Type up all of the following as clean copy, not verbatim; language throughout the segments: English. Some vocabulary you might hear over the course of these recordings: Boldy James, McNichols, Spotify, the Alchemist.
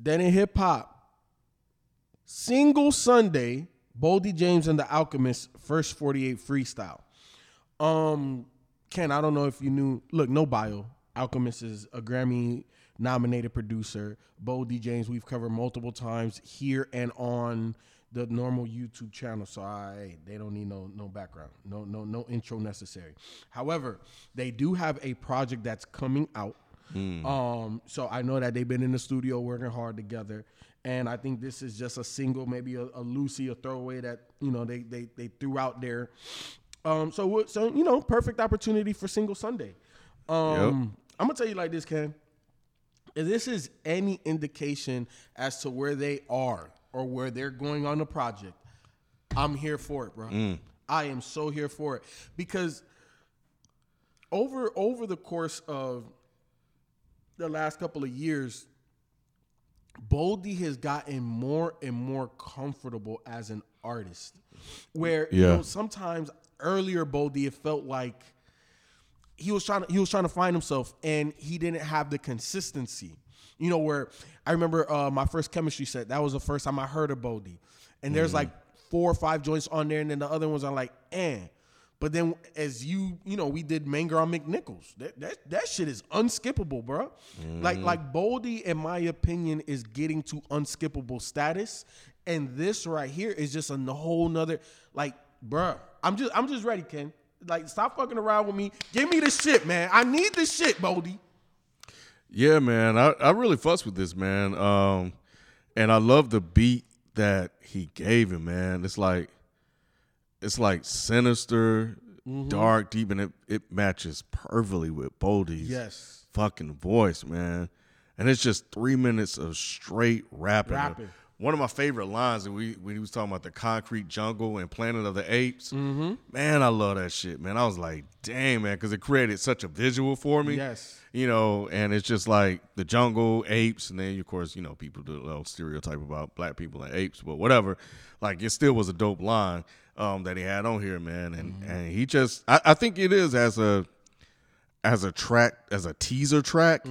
Then in hip-hop, Single Sunday, Boldy James and the Alchemist, First 48 freestyle. Ken, I don't know if you knew. Look, no bio. Alchemist is a Grammy-nominated producer. Boldy James, we've covered multiple times here and on the normal YouTube channel. So they don't need no background, no intro necessary. However, they do have a project that's coming out. So I know that they've been in the studio working hard together, and I think this is just a single, maybe a loosey, a throwaway that they threw out there. So perfect opportunity for Single Sunday. Yep. I'm gonna tell you like this, Ken. If this is any indication as to where they are or where they're going on the project, I'm here for it, bro. I am so here for it, because over the course of the last couple of years, Boldy has gotten more and more comfortable as an artist, where sometimes earlier Boldy, it felt like he was trying to find himself, and he didn't have the consistency. Where I remember my first chemistry set, that was the first time I heard of Boldy, and there's like 4 or 5 joints on there, and then the other ones are like, But then as we did Manger on McNichols. That shit is unskippable, bro. Like Boldy, in my opinion, is getting to unskippable status. And this right here is just a whole nother, like, bro, I'm just ready, Ken. Like, stop fucking around with me. Give me this shit, man. I need this shit, Boldy. Yeah, man. I really fuss with this, man. And I love the beat that he gave him, man. It's like sinister, dark, deep, and it matches perfectly with Boldy's fucking voice, man. And it's just 3 minutes of straight rapping. One of my favorite lines that we was talking about, the Concrete Jungle and Planet of the Apes. Man, I love that shit, man. I was like, damn, man, because it created such a visual for me. And it's just like the jungle, apes, and then, of course, people do a little stereotype about black people and apes, but whatever. Like, it still was a dope line that he had on here, man. And and he just, I think it is as a track, as a teaser track,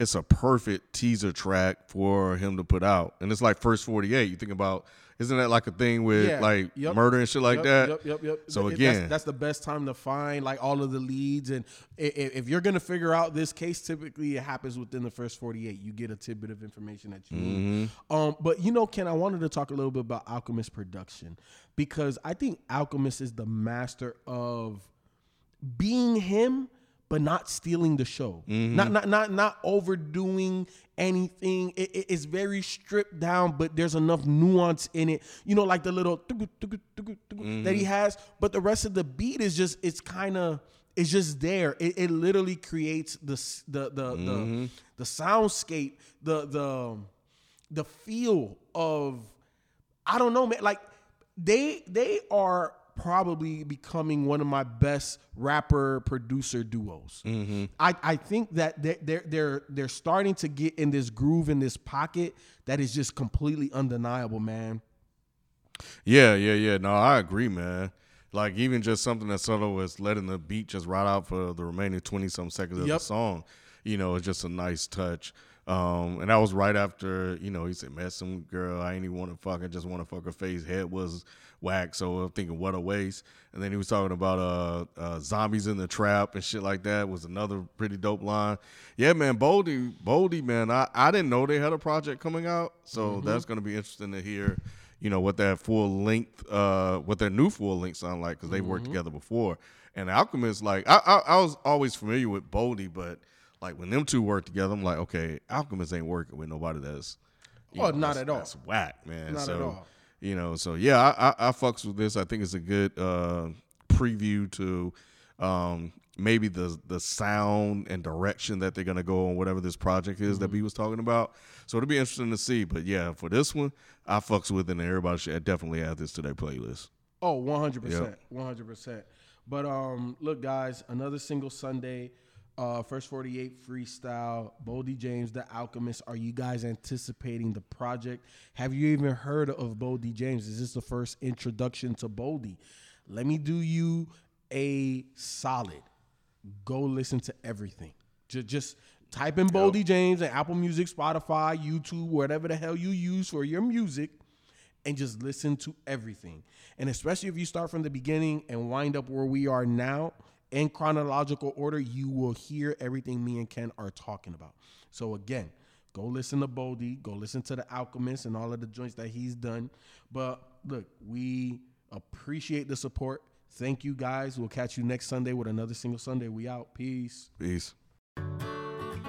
it's a perfect teaser track for him to put out. And it's like First 48. You think about, isn't that like a thing with murder and shit like that? Yep. So again, that's the best time to find like all of the leads. And if you're going to figure out this case, typically it happens within the first 48. You get a tidbit of information that you need. But Ken, I wanted to talk a little bit about Alchemist production, because I think Alchemist is the master of being him, but not stealing the show, not overdoing anything. It's very stripped down, but there's enough nuance in it. Like the little that he has, but the rest of the beat is just, it's just there. It literally creates the soundscape, the feel of, I don't know, man. Like they are probably becoming one of my best rapper producer duos. I think that they're starting to get in this groove, in this pocket that is just completely undeniable, man. Yeah. No, I agree, man. Like, even just something as subtle as letting the beat just ride out for the remaining 20 some seconds of the song, it's just a nice touch. And that was right after, you know, he said, met some girl. I ain't even want to fuck. I just want to fuck her face. Head was whack. So I'm thinking, what a waste. And then he was talking about zombies in the trap and shit like that was another pretty dope line. Yeah, man, Boldy, man, I didn't know they had a project coming out. So that's going to be interesting to hear, you know, what that full length, what their new full length sound like, because they worked together before. And Alchemist, like, I was always familiar with Boldy, but like when them two work together, I'm like, okay, Alchemist ain't working with nobody that's, not at all. That's whack, man. Not at all. You know, so yeah, I fucks with this. I think it's a good preview to maybe the sound and direction that they're gonna go on whatever this project is that B was talking about. So it'll be interesting to see. But yeah, for this one, I fucks with it, and everybody should definitely add this to their playlist. Oh, 100%, 100%. But look, guys, another single Sunday. First 48 freestyle, Boldy James, the Alchemist. Are you guys anticipating the project? Have you even heard of Boldy James? Is this the first introduction to Boldy? Let me do you a solid. Go listen to everything. Just type in Boldy James and Apple Music, Spotify, YouTube, whatever the hell you use for your music, and just listen to everything. And especially if you start from the beginning and wind up where we are now, in chronological order, you will hear everything me and Ken are talking about. So again, go listen to Boldy, go listen to the Alchemist and all of the joints that he's done. But look, we appreciate the support. Thank you guys. We'll catch you next Sunday with another single Sunday. We out. Peace. Peace.